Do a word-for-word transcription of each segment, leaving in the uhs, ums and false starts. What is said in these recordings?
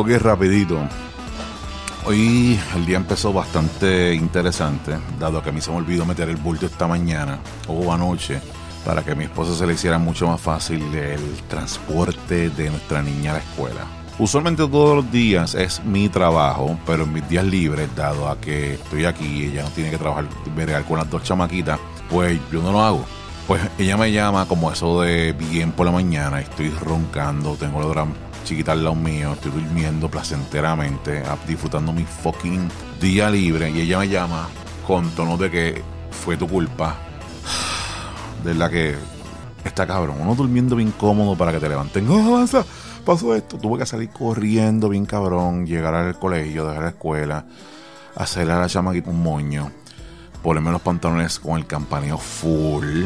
Ok, rapidito. Hoy el día empezó bastante interesante, dado que a mí se me olvidó meter el bulto esta mañana o anoche para que a mi esposa se le hiciera mucho más fácil el transporte de nuestra niña a la escuela. Usualmente todos los días es mi trabajo, pero en mis días libres, dado a que estoy aquí y ella no tiene que trabajar, bregar con las dos chamaquitas, pues yo no lo hago. Pues ella me llama como eso de bien por la mañana, estoy roncando, tengo la otra chiquita al lado mío, estoy durmiendo placenteramente, disfrutando mi fucking día libre, y ella me llama con tono de que fue tu culpa. De la que está cabrón, uno durmiendo bien cómodo para que te levanten. ¡Oh, avanza! Pasó esto, tuve que salir corriendo bien cabrón, llegar al colegio, dejar la escuela, hacerle a la chamaquita un moño, ponerme los pantalones con el campaneo full,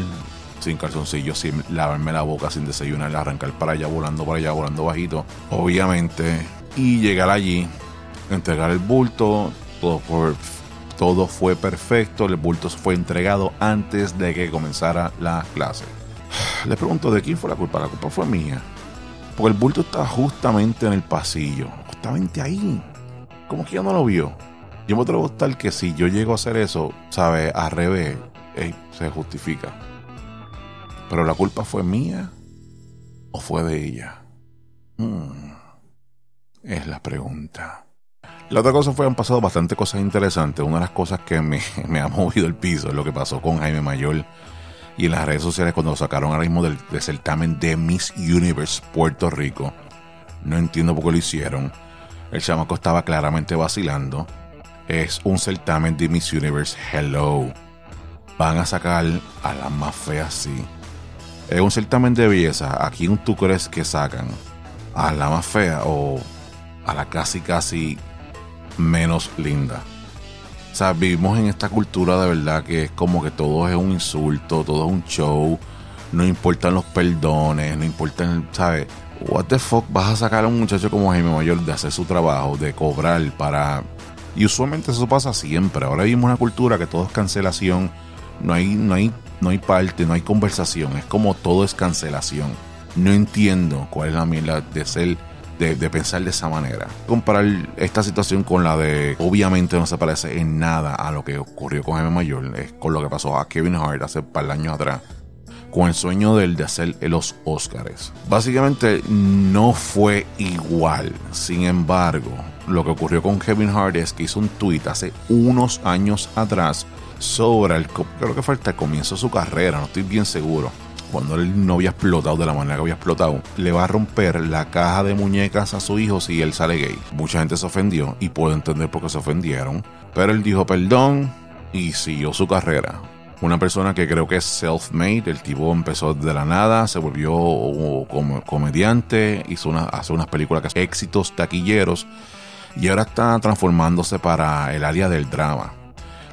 sin calzoncillos, sin lavarme la boca, sin desayunar, arrancar para allá, volando para allá, volando bajito, obviamente, y llegar allí, entregar el bulto, todo por... todo fue perfecto, el bulto fue entregado antes de que comenzara la clase. Le pregunto, ¿de quién fue la culpa? La culpa fue mía. Porque el bulto estaba justamente en el pasillo, justamente ahí. ¿Cómo que ya no lo vio? Yo me atrevo a estar que si yo llego a hacer eso, ¿sabes? Al revés, hey, se justifica. Pero la culpa fue mía o fue de ella. Hmm, es la pregunta. La otra cosa fue, han pasado bastantes cosas interesantes. Una de las cosas que me, me ha movido el piso es lo que pasó con Jaime Mayor y en las redes sociales cuando lo sacaron ahora mismo del, del certamen de Miss Universe Puerto Rico. No entiendo por qué lo hicieron. El chamaco estaba claramente vacilando. Es un certamen de Miss Universe. Hello. Van a sacar a las más feas, sí. Es un certamen de belleza. ¿A quién tú crees que sacan? ¿A la más fea o a la casi casi menos linda? O sea, vivimos en esta cultura de verdad que es como que todo es un insulto, todo es un show, no importan los perdones, no importan, ¿sabes? What the fuck, vas a sacar a un muchacho como Jaime Mayor de hacer su trabajo, de cobrar para... Y usualmente eso pasa siempre. Ahora vivimos una cultura que todo es cancelación, no hay, no hay, no hay parte, no hay conversación, es como todo es cancelación. No entiendo cuál es la mierda de ser... De, de pensar de esa manera. Comparar esta situación con la de... Obviamente no se parece en nada a lo que ocurrió con Jaime Mayor. Es con lo que pasó a Kevin Hart hace un par de años atrás. Con el sueño de él de hacer los Óscares. Básicamente no fue igual. Sin embargo, lo que ocurrió con Kevin Hart es que hizo un tweet hace unos años atrás sobre el... Creo que fue hasta el comienzo de su carrera. No estoy bien seguro. Cuando él no había explotado de la manera que había explotado, le va a romper la caja de muñecas a su hijo si él sale gay. Mucha gente se ofendió y puedo entender por qué se ofendieron, pero él dijo perdón y siguió su carrera. Una persona que creo que es self-made, el tipo empezó de la nada, se volvió como comediante, hizo una, hace unas películas que son éxitos taquilleros y ahora está transformándose para el área del drama.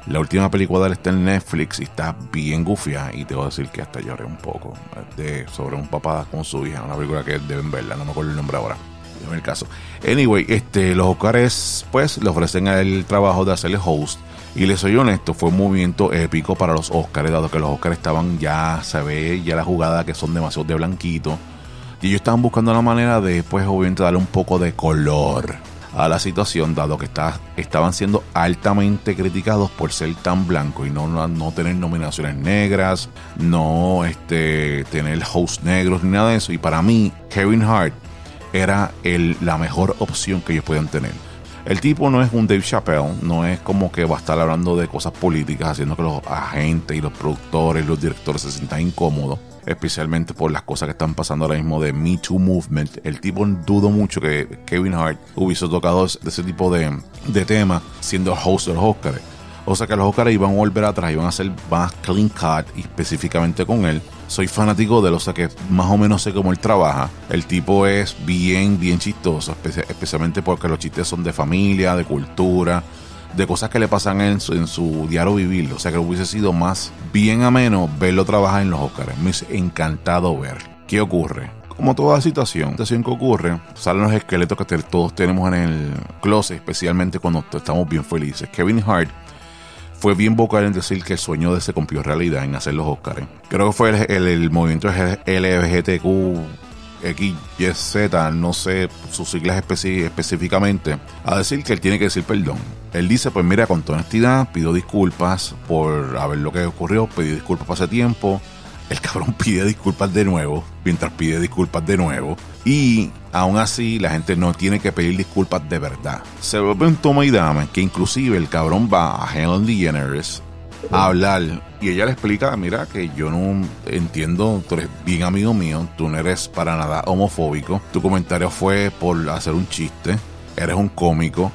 La última película de él está en Netflix y está bien gufia y te voy a decir que hasta lloré un poco de, sobre un papá con su hija, una película que deben verla, no me acuerdo el nombre ahora, en el caso. Anyway, este, los Óscares pues le ofrecen el trabajo de hacerle host y les soy honesto, fue un movimiento épico para los Óscares, dado que los Óscares estaban ya, se ve ya la jugada que son demasiado de blanquito y ellos estaban buscando la manera de pues obviamente darle un poco de color a la situación, dado que está, estaban siendo altamente criticados por ser tan blanco y no, no, no tener nominaciones negras, no este, tener hosts negros ni nada de eso. Y para mí, Kevin Hart era el, la mejor opción que ellos podían tener. El tipo no es un Dave Chappelle, no es como que va a estar hablando de cosas políticas, haciendo que los agentes y los productores y los directores se sientan incómodos, especialmente por las cosas que están pasando ahora mismo de Me Too Movement. El tipo, dudo mucho que Kevin Hart hubiese tocado ese tipo de, de tema siendo host de los Óscares. O sea que los Óscares iban a volver atrás, iban a ser más clean cut y específicamente con él. Soy fanático de él, o sea que más o menos sé cómo él trabaja. El tipo es bien, bien chistoso, espe- especialmente porque los chistes son de familia, de cultura, de cosas que le pasan en su, en su diario vivir. O sea que hubiese sido más bien ameno verlo trabajar en los Óscares. Me hubiese encantado ver. ¿Qué ocurre? Como toda situación, situación que ocurre, salen los esqueletos que te, todos tenemos en el closet, especialmente cuando estamos bien felices. Kevin Hart fue bien vocal en decir que el sueño de él se cumplió realidad en hacer los Óscares. Creo que fue el, el, el movimiento L G B T Q X Y Z, no sé sus siglas especi- específicamente, a decir que él tiene que decir perdón. Él dice, pues mira, con toda honestidad, pido disculpas por haber lo que ocurrió, pedí disculpas hace tiempo. El cabrón pide disculpas de nuevo, mientras pide disculpas de nuevo. Y aún así la gente no tiene que pedir disculpas de verdad. Se vuelve un toma y dame, que inclusive el cabrón va a Ellen DeGeneres a hablar. Y ella le explica, mira, que yo no entiendo, tú eres bien amigo mío, tú no eres para nada homofóbico. Tu comentario fue por hacer un chiste, eres un cómico.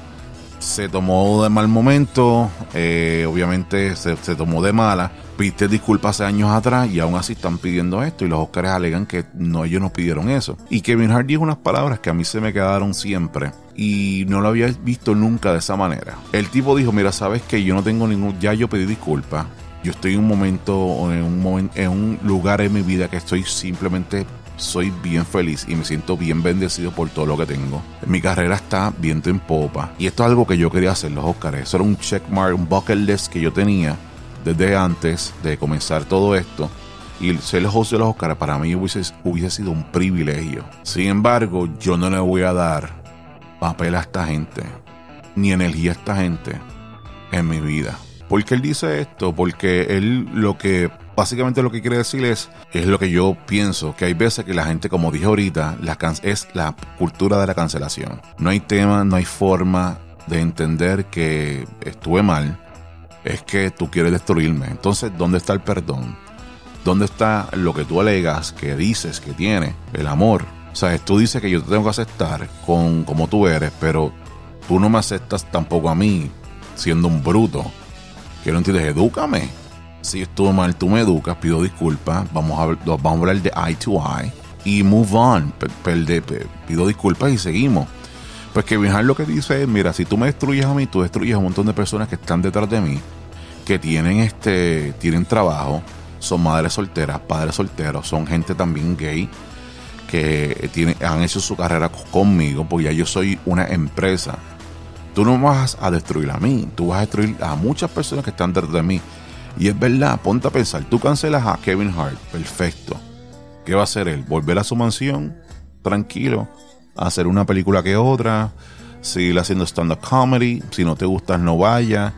Se tomó de mal momento, eh, obviamente se, se tomó de mala. Piste disculpas hace años atrás y aún así están pidiendo esto, y los Oscars alegan que no, ellos no pidieron eso. Y Kevin Hart dijo unas palabras que a mí se me quedaron siempre y no lo había visto nunca de esa manera. El tipo dijo, mira, sabes que yo no tengo ningún, ya yo pedí disculpas, yo estoy en un momento, en un, momen, en un lugar en mi vida que estoy simplemente, soy bien feliz y me siento bien bendecido por todo lo que tengo. Mi carrera está viento en popa y esto es algo que yo quería hacer los Oscars. Eso era un checkmark, un bucket list que yo tenía desde antes de comenzar todo esto, y ser el host de los Oscars para mí hubiese, hubiese sido un privilegio. Sin embargo, yo no le voy a dar papel a esta gente, ni energía a esta gente en mi vida. ¿Por qué él dice esto? Porque él lo que básicamente lo que quiere decir es, es lo que yo pienso, que hay veces que la gente, como dije ahorita, la can- es la cultura de la cancelación. No hay tema, no hay forma de entender que estuve mal. Es que tú quieres destruirme. Entonces, ¿dónde está el perdón? ¿Dónde está lo que tú alegas, que dices que tiene? El amor. O sea, tú dices que yo te tengo que aceptar con como tú eres, pero tú no me aceptas tampoco a mí, siendo un bruto. Quiero entiendes, edúcame. Si estuvo mal, tú me educas, pido disculpas. Vamos a, vamos a hablar de eye to eye y move on. P- perde, p- pido disculpas y seguimos. Pues Kevin Hart lo que dice es, mira, si tú me destruyes a mí, tú destruyes a un montón de personas que están detrás de mí, que tienen este tienen trabajo, son madres solteras, padres solteros, son gente también gay que tiene, han hecho su carrera conmigo, porque ya yo soy una empresa. Tú no vas a destruir a mí, tú vas a destruir a muchas personas que están detrás de mí. Y es verdad, ponte a pensar, tú cancelas a Kevin Hart, perfecto. ¿Qué va a hacer él? ¿Volver a su mansión? Tranquilo, hacer una película que otra, seguir haciendo stand-up comedy, si no te gustas no vayas.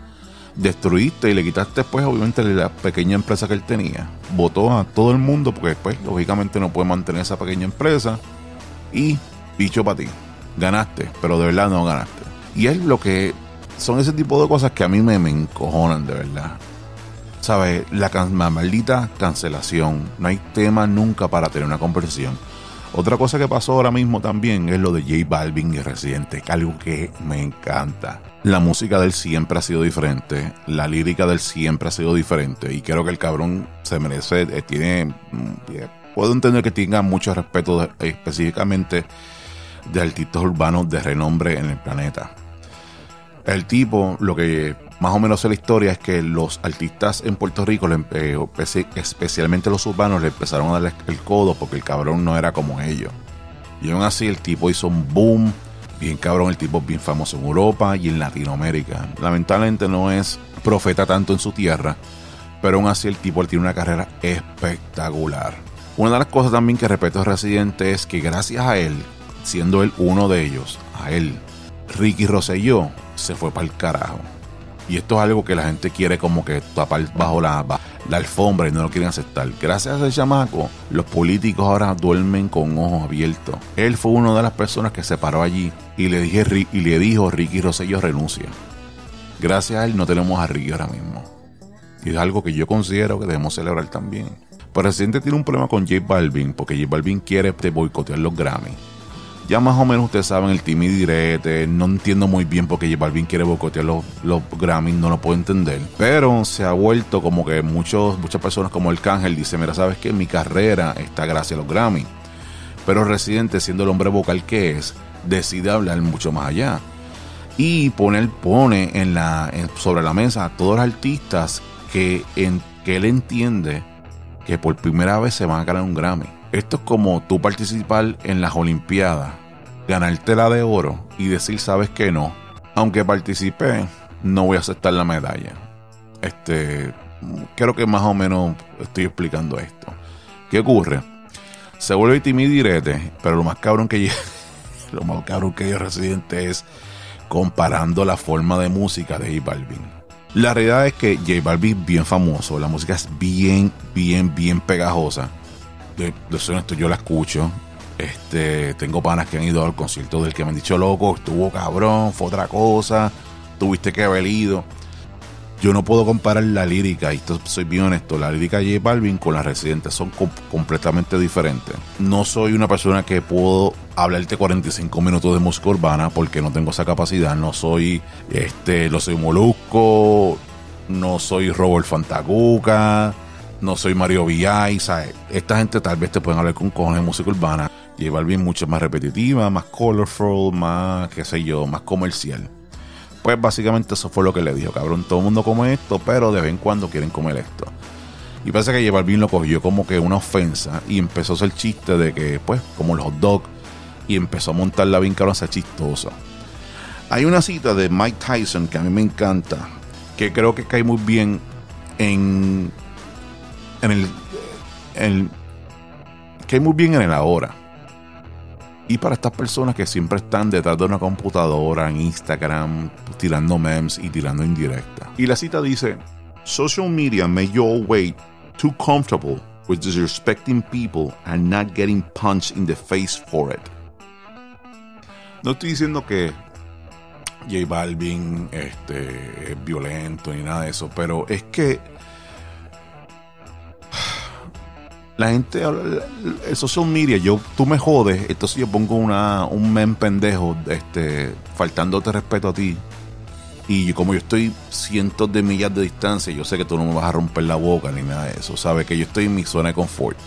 Destruiste y le quitaste, pues, obviamente, la pequeña empresa que él tenía. Votó a todo el mundo porque después, pues, lógicamente, no puede mantener esa pequeña empresa. Y bicho para ti. Ganaste, pero de verdad no ganaste. Y es lo que son ese tipo de cosas que a mí me, me encojonan, de verdad. ¿Sabes? La, can- la maldita cancelación. No hay tema nunca para tener una conversación. Otra cosa que pasó ahora mismo también es lo de J Balvin y Residente, algo que me encanta. La música de él siempre ha sido diferente, la lírica de él siempre ha sido diferente, y creo que el cabrón se merece, eh, tiene, puedo entender que tenga mucho respeto de, específicamente de artistas urbanos de renombre en el planeta. El tipo, lo que más o menos es la historia, es que los artistas en Puerto Rico, especialmente los urbanos, le empezaron a dar el codo porque el cabrón no era como ellos. Y aún así el tipo hizo un boom, bien cabrón, el tipo es bien famoso en Europa y en Latinoamérica. Lamentablemente no es profeta tanto en su tierra, pero aún así el tipo tiene una carrera espectacular. Una de las cosas también que respeto a Residente es que gracias a él, siendo él uno de ellos, a él, Ricky Rosselló se fue para el carajo. Y esto es algo que la gente quiere como que tapar bajo la, la alfombra y no lo quieren aceptar. Gracias a ese chamaco, los políticos ahora duermen con ojos abiertos. Él fue una de las personas que se paró allí y le, dije, y le dijo, Ricky Rosselló renuncia. Gracias a él no tenemos a Ricky ahora mismo. Y es algo que yo considero que debemos celebrar también. Pero Residente tiene un problema con J Balvin, porque J Balvin quiere boicotear los Grammy. Ya más o menos ustedes saben el Timmy Direte. No entiendo muy bien por qué J Balvin quiere boicotear los, los Grammys, no lo puedo entender. Pero se ha vuelto como que muchos, muchas personas como Arcángel dicen, mira, sabes que mi carrera está gracias a los Grammys. Pero Residente, siendo el hombre vocal que es, decide hablar mucho más allá. Y poner, pone en la, en, sobre la mesa a todos los artistas que, en, que él entiende que por primera vez se van a ganar un Grammy. Esto es como tú participar en las Olimpiadas, ganártela de oro y decir, sabes que no, aunque participé, no voy a aceptar la medalla. Este, creo que más o menos estoy explicando esto. ¿Qué ocurre? Se vuelve timidirete, pero lo más cabrón que yo, lo más cabrón que yo Residente es comparando la forma de música de J Balvin. La realidad es que J Balvin es bien famoso, la música es bien, bien, bien pegajosa. De, de suena esto, yo la escucho. Este, tengo panas que han ido al concierto del que me han dicho, loco, estuvo cabrón, fue otra cosa, tuviste que haber ido. Yo no puedo comparar la lírica, y esto soy bien honesto, la lírica de J Balvin con la Residente son comp- completamente diferentes. No soy una persona que puedo hablarte cuarenta y cinco minutos de música urbana porque no tengo esa capacidad. No soy, este, no soy Molusco, no soy Roberto Fantauzzi, no soy Mario B I, ¿sabes? Esta gente tal vez te pueden hablar con cojones de música urbana. J Balvin mucho más repetitiva, más colorful, más, qué sé yo, más comercial. Pues básicamente eso fue lo que le dijo, cabrón, todo el mundo come esto, pero de vez en cuando quieren comer esto. Y pasa que J Balvin lo cogió como que una ofensa y empezó a hacer chiste de que, pues, como los hot dogs, y empezó a montar la bien cabrón, chistosa. Hay una cita de Mike Tyson que a mí me encanta, que creo que cae muy bien en, en el, en, cae muy bien en el ahora. Y para estas personas que siempre están detrás de una computadora, en Instagram, tirando memes y tirando indirecta. Y la cita dice: "Social media made you all way too comfortable with disrespecting people and not getting punched in the face for it." No estoy diciendo que J Balvin este, es violento ni nada de eso, pero es que la gente, el social media, yo, tú me jodes, entonces yo pongo una, un meme pendejo, este, faltándote respeto a ti. Y como yo estoy cientos de millas de distancia, yo sé que tú no me vas a romper la boca ni nada de eso. Sabes que yo estoy en mi zona de confort.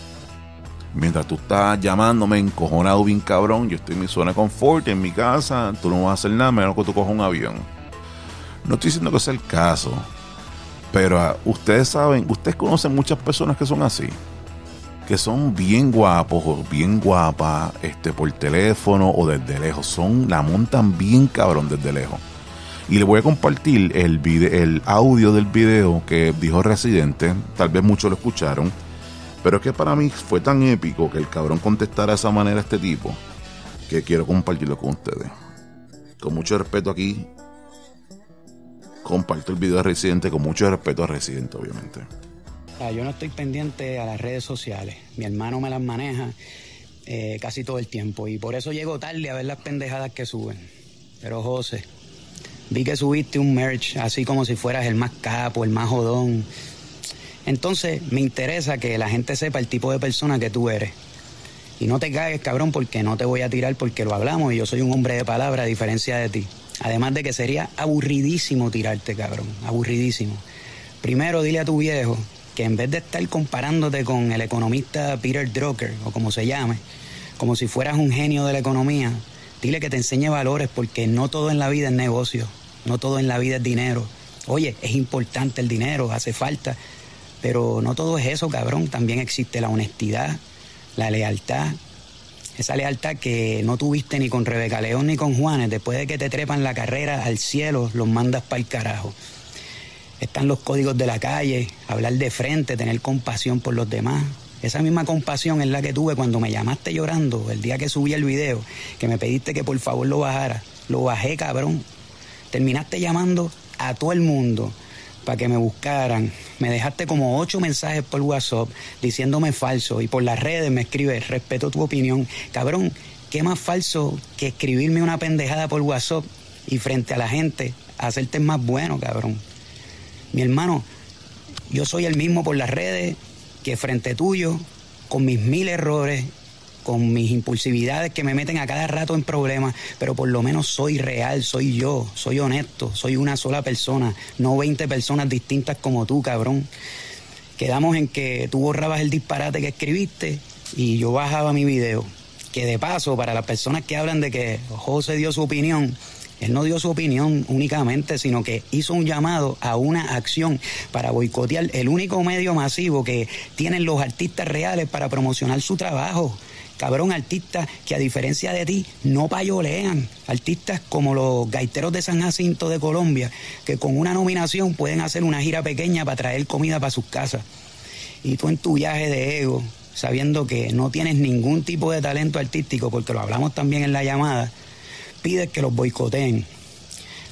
Mientras tú estás llamándome encojonado bien cabrón, yo estoy en mi zona de confort, en mi casa, tú no vas a hacer nada, menos que tú cojas un avión. No estoy diciendo que sea el caso, pero uh, ustedes saben, ustedes conocen muchas personas que son así, que son bien guapos o bien guapas este, por teléfono o desde lejos. Son, la montan bien cabrón desde lejos. Y les voy a compartir el, video, el audio del video que dijo Residente. Tal vez muchos lo escucharon, pero es que para mí fue tan épico que el cabrón contestara de esa manera a este tipo, que quiero compartirlo con ustedes. Con mucho respeto aquí, comparto el video de Residente, con mucho respeto a Residente, obviamente. Yo no estoy pendiente a las redes sociales. Mi hermano me las maneja eh, casi todo el tiempo. Y por eso llego tarde a ver las pendejadas que suben. Pero, José, vi que subiste un merch así como si fueras el más capo, el más jodón. Entonces, me interesa que la gente sepa el tipo de persona que tú eres. Y no te cagues, cabrón, porque no te voy a tirar porque lo hablamos y yo soy un hombre de palabra a diferencia de ti. Además de que sería aburridísimo tirarte, cabrón. Aburridísimo. Primero, dile a tu viejo que en vez de estar comparándote con el economista Peter Drucker, o como se llame, como si fueras un genio de la economía, dile que te enseñe valores, porque no todo en la vida es negocio, no todo en la vida es dinero. Oye, es importante el dinero, hace falta, pero no todo es eso, cabrón. También existe la honestidad, la lealtad, esa lealtad que no tuviste ni con Rebeca León ni con Juanes. Después de que te trepan la carrera al cielo, los mandas para el carajo. Están los códigos de la calle, hablar de frente, tener compasión por los demás. Esa misma compasión es la que tuve cuando me llamaste llorando el día que subí el video, que me pediste que por favor lo bajara. Lo bajé, cabrón. Terminaste llamando a todo el mundo para que me buscaran. Me dejaste como ocho mensajes por WhatsApp diciéndome falso, y por las redes me escribes, respeto tu opinión. Cabrón, ¿qué más falso que escribirme una pendejada por WhatsApp y frente a la gente hacerte más bueno, cabrón? Mi hermano, yo soy el mismo por las redes que frente tuyo, con mis mil errores, con mis impulsividades que me meten a cada rato en problemas, pero por lo menos soy real, soy yo, soy honesto, soy una sola persona, no veinte personas distintas como tú, cabrón. Quedamos en que tú borrabas el disparate que escribiste y yo bajaba mi video. Que de paso, para las personas que hablan de que José dio su opinión, él no dio su opinión únicamente, sino que hizo un llamado a una acción para boicotear el único medio masivo que tienen los artistas reales para promocionar su trabajo. Cabrón, artistas que a diferencia de ti no payolean. Artistas como los gaiteros de San Jacinto de Colombia, que con una nominación pueden hacer una gira pequeña para traer comida para sus casas. Y tú en tu viaje de ego, sabiendo que no tienes ningún tipo de talento artístico, porque lo hablamos también en la llamada, pides que los boicoteen.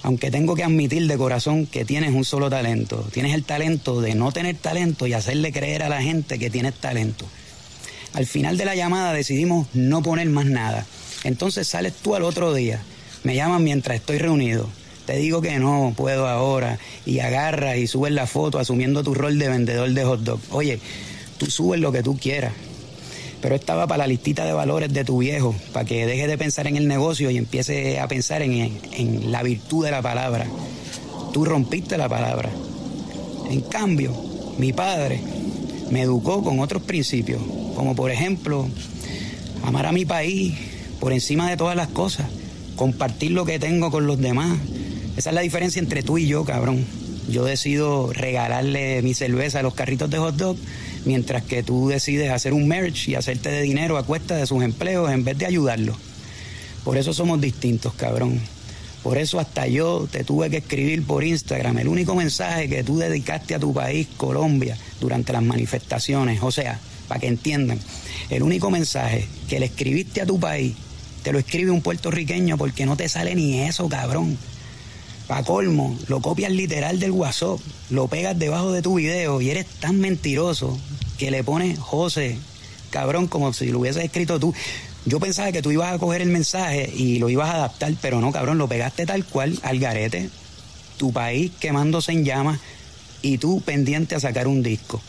Aunque tengo que admitir de corazón que tienes un solo talento. Tienes el talento de no tener talento y hacerle creer a la gente que tienes talento. Al final de la llamada decidimos no poner más nada. Entonces sales tú al otro día. Me llaman mientras estoy reunido. Te digo que no puedo ahora. Y agarras y subes la foto asumiendo tu rol de vendedor de hot dog. Oye, tú subes lo que tú quieras. Pero estaba para la listita de valores de tu viejo, para que deje de pensar en el negocio y empiece a pensar en, en, en la virtud de la palabra. Tú rompiste la palabra. En cambio, mi padre me educó con otros principios, como por ejemplo, amar a mi país por encima de todas las cosas, compartir lo que tengo con los demás. Esa es la diferencia entre tú y yo, cabrón. Yo decido regalarle mi cerveza a los carritos de hot dog, mientras que tú decides hacer un merch y hacerte de dinero a cuesta de sus empleos en vez de ayudarlos. Por eso somos distintos, cabrón. Por eso hasta yo te tuve que escribir por Instagram el único mensaje que tú dedicaste a tu país, Colombia, durante las manifestaciones. O sea, para que entiendan, el único mensaje que le escribiste a tu país, te lo escribe un puertorriqueño porque no te sale ni eso, cabrón. Pa' colmo, lo copias literal del WhatsApp, lo pegas debajo de tu video y eres tan mentiroso que le pones José, cabrón, como si lo hubieses escrito tú. Yo pensaba que tú ibas a coger el mensaje y lo ibas a adaptar, pero no, cabrón, lo pegaste tal cual al garete. Tu país quemándose en llamas y tú pendiente a sacar un disco.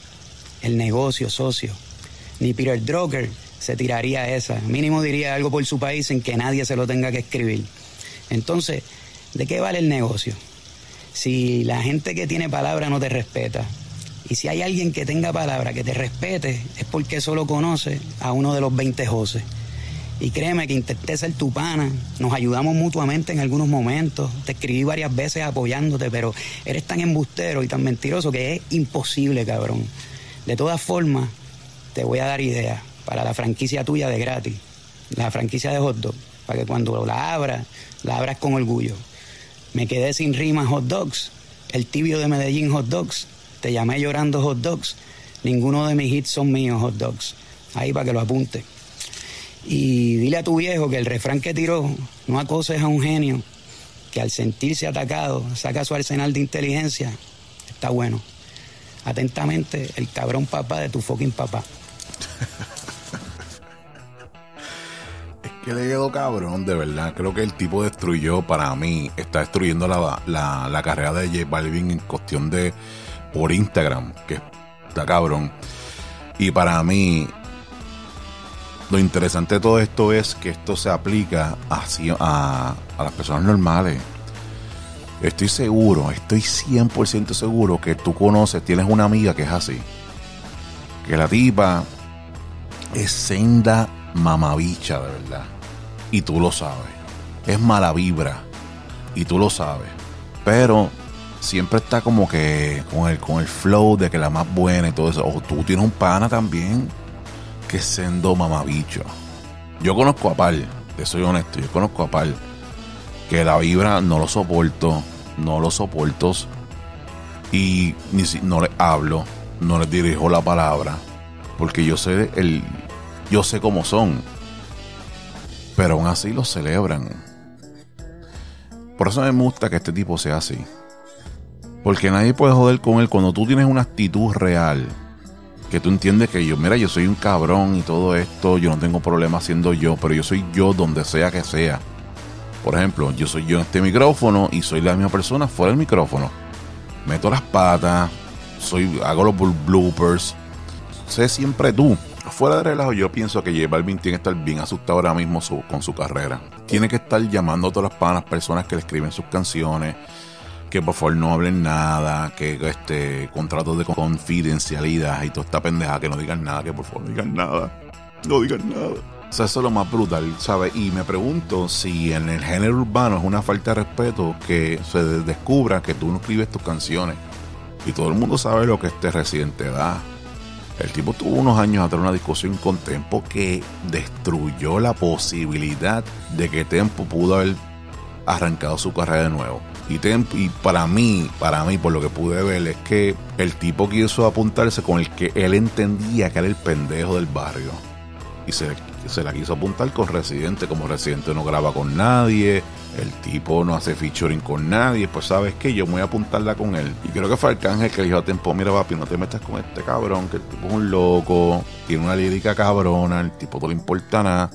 El negocio, socio. Ni Peter Drucker se tiraría esa. Mínimo diría algo por su país sin que nadie se lo tenga que escribir. Entonces, ¿de qué vale el negocio? Si la gente que tiene palabra no te respeta. Y si hay alguien que tenga palabra que te respete, es porque solo conoce a uno de los veinte José. Y créeme que intenté ser tu pana, nos ayudamos mutuamente en algunos momentos, te escribí varias veces apoyándote, pero eres tan embustero y tan mentiroso que es imposible, cabrón. De todas formas, te voy a dar ideas para la franquicia tuya de gratis, la franquicia de hot dog, para que cuando la abras, la abras con orgullo. Me quedé sin rimas hot dogs, el tibio de Medellín hot dogs, te llamé llorando hot dogs, ninguno de mis hits son míos hot dogs, ahí para que lo apunte. Y dile a tu viejo que el refrán que tiró, no acoses a un genio, que al sentirse atacado saca su arsenal de inteligencia, está bueno. Atentamente, el cabrón papá de tu fucking papá. Que le quedó cabrón, de verdad. Creo que el tipo destruyó, para mí, está destruyendo la, la, la carrera de J Balvin en cuestión de por Instagram, que está cabrón. Y para mí, lo interesante de todo esto es que esto se aplica así a, a las personas normales. Estoy seguro, estoy cien por ciento seguro que tú conoces, tienes una amiga que es así. Que la tipa es senda mamabicha, de verdad, y tú lo sabes, es mala vibra y tú lo sabes, pero siempre está como que con el, con el flow de que la más buena y todo eso. O tú tienes un pana también que es sendo mamabicho. Yo conozco a par, te soy honesto, yo conozco a par que la vibra no lo soporto, no lo soporto y ni si, no les hablo, no les dirijo la palabra, porque yo sé el Yo sé cómo son, pero aún así los celebran. Por eso me gusta que este tipo sea así, porque nadie puede joder con él. Cuando tú tienes una actitud real, que tú entiendes que yo, mira, yo soy un cabrón y todo esto, yo no tengo problema siendo yo, pero yo soy yo donde sea que sea. Por ejemplo, yo soy yo en este micrófono y soy la misma persona fuera del micrófono. Meto las patas, soy, hago los bloopers, sé siempre tú. Fuera de relajo, yo pienso que J Balvin tiene que estar bien asustado ahora mismo su, con su carrera. Tiene que estar llamando a todas las panas, personas que le escriben sus canciones, que por favor no hablen nada, que este contratos de confidencialidad y toda esta pendeja, que no digan nada, que por favor no digan nada, no digan nada. O sea, eso es lo más brutal, ¿sabes? Y me pregunto si en el género urbano es una falta de respeto que se descubra que tú no escribes tus canciones. Y todo el mundo sabe lo que este Residente da. El tipo tuvo unos años atrás una discusión con Tempo que destruyó la posibilidad de que Tempo pudo haber arrancado su carrera de nuevo. Y, Tempo, y para mí, para mí, por lo que pude ver, es que el tipo quiso apuntarse con el que él entendía que era el pendejo del barrio. Y se, se la quiso apuntar con Residente. Como Residente no graba con nadie, el tipo no hace featuring con nadie, pues sabes que yo me voy a apuntarla con él. Y creo que fue Arcángel que le dijo a Tempo: mira, papi, no te metas con este cabrón, que el tipo es un loco, tiene una lírica cabrona, el tipo no le importa nada.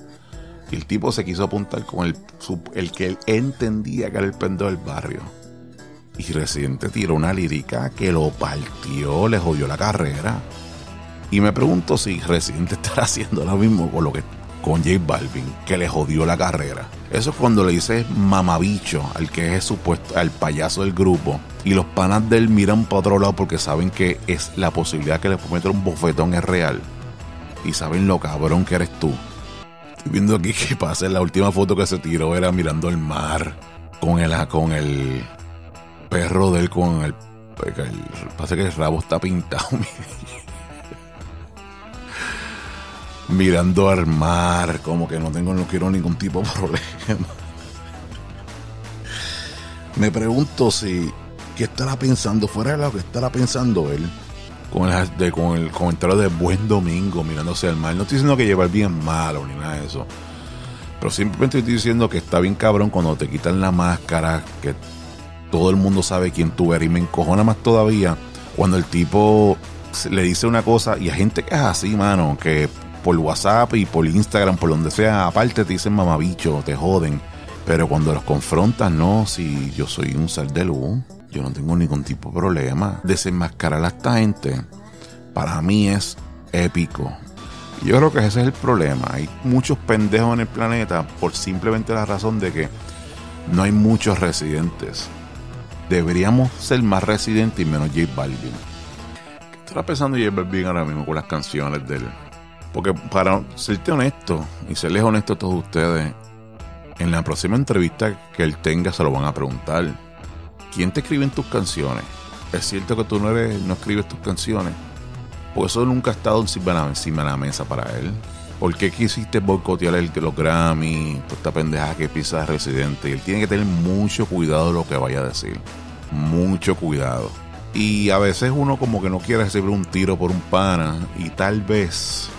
Y el tipo se quiso apuntar con el, el que él entendía que era el pendejo del barrio. Y Residente tiró una lírica que lo partió, le jodió la carrera. Y me pregunto si Residente estará haciendo lo mismo con lo que con J Balvin, que le jodió la carrera. Eso es cuando le dices mamabicho al que es supuesto, al payaso del grupo, y los panas de él miran para otro lado porque saben que es la posibilidad que le meter un bofetón es real. Y saben lo cabrón que eres tú. Estoy viendo aquí qué pasa. La última foto que se tiró era mirando el mar con el, con el perro de él, con el, el pasa que el rabo está pintado. Mirando al mar, como que no tengo, no quiero ningún tipo de problema. Me pregunto si qué estará pensando, fuera de lo que estará pensando él, con el, de, con el comentario de Buen Domingo, mirándose al mar. No estoy diciendo que llevar bien malo ni nada de eso, pero simplemente estoy diciendo que está bien cabrón cuando te quitan la máscara, que todo el mundo sabe quién tú eres. Y me encojona más todavía cuando el tipo le dice una cosa, y hay gente que es así, mano, que por WhatsApp y por Instagram, por donde sea, aparte te dicen mamabicho, te joden. Pero cuando los confrontas, no, si yo soy un ser de luz, yo no tengo ningún tipo de problema. Desenmascarar a esta gente, para mí es épico. Yo creo que ese es el problema. Hay muchos pendejos en el planeta por simplemente la razón de que no hay muchos Residentes. Deberíamos ser más Residentes y menos J Balvin. ¿Qué estará pensando J Balvin ahora mismo con las canciones de él? Porque, para serte honesto y serles honesto a todos ustedes, en la próxima entrevista que él tenga se lo van a preguntar: ¿quién te escribe en tus canciones? ¿Es cierto que tú no eres, no escribes tus canciones? Porque eso nunca ha estado encima de la mesa para él. ¿Por qué quisiste boicotear el, los Grammy? Por esta pendejada que pisa Residente. Y él tiene que tener mucho cuidado de lo que vaya a decir. Mucho cuidado. Y a veces uno como que no quiere recibir un tiro por un pana, y tal vez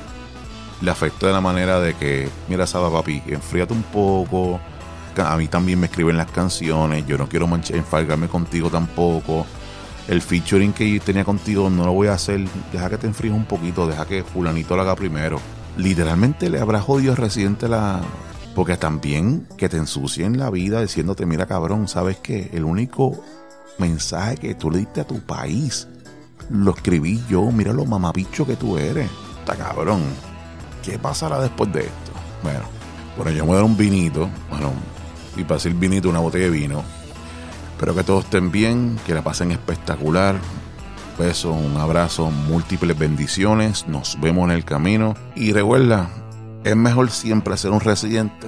le afectó de la manera de que: mira, Saba, papi, enfríate un poco, a mí también me escriben las canciones, yo no quiero manchar, enfalgarme contigo tampoco, el featuring que tenía contigo no lo voy a hacer, deja que te enfríes un poquito, deja que fulanito lo haga primero. Literalmente le habrá jodido Residente la... porque también que te ensucien la vida diciéndote: mira, cabrón, ¿sabes qué? El único mensaje que tú le diste a tu país lo escribí yo, mira lo mamabicho que tú eres. Está cabrón. ¿Qué pasará después de esto? Bueno, bueno, yo me voy a dar un vinito, bueno, y para decir vinito, una botella de vino. Espero que todos estén bien, que la pasen espectacular. Un beso, un abrazo, múltiples bendiciones. Nos vemos en el camino. Y recuerda, es mejor siempre ser un Residente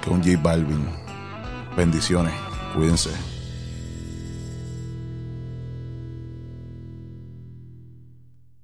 que un J Balvin. Bendiciones, cuídense.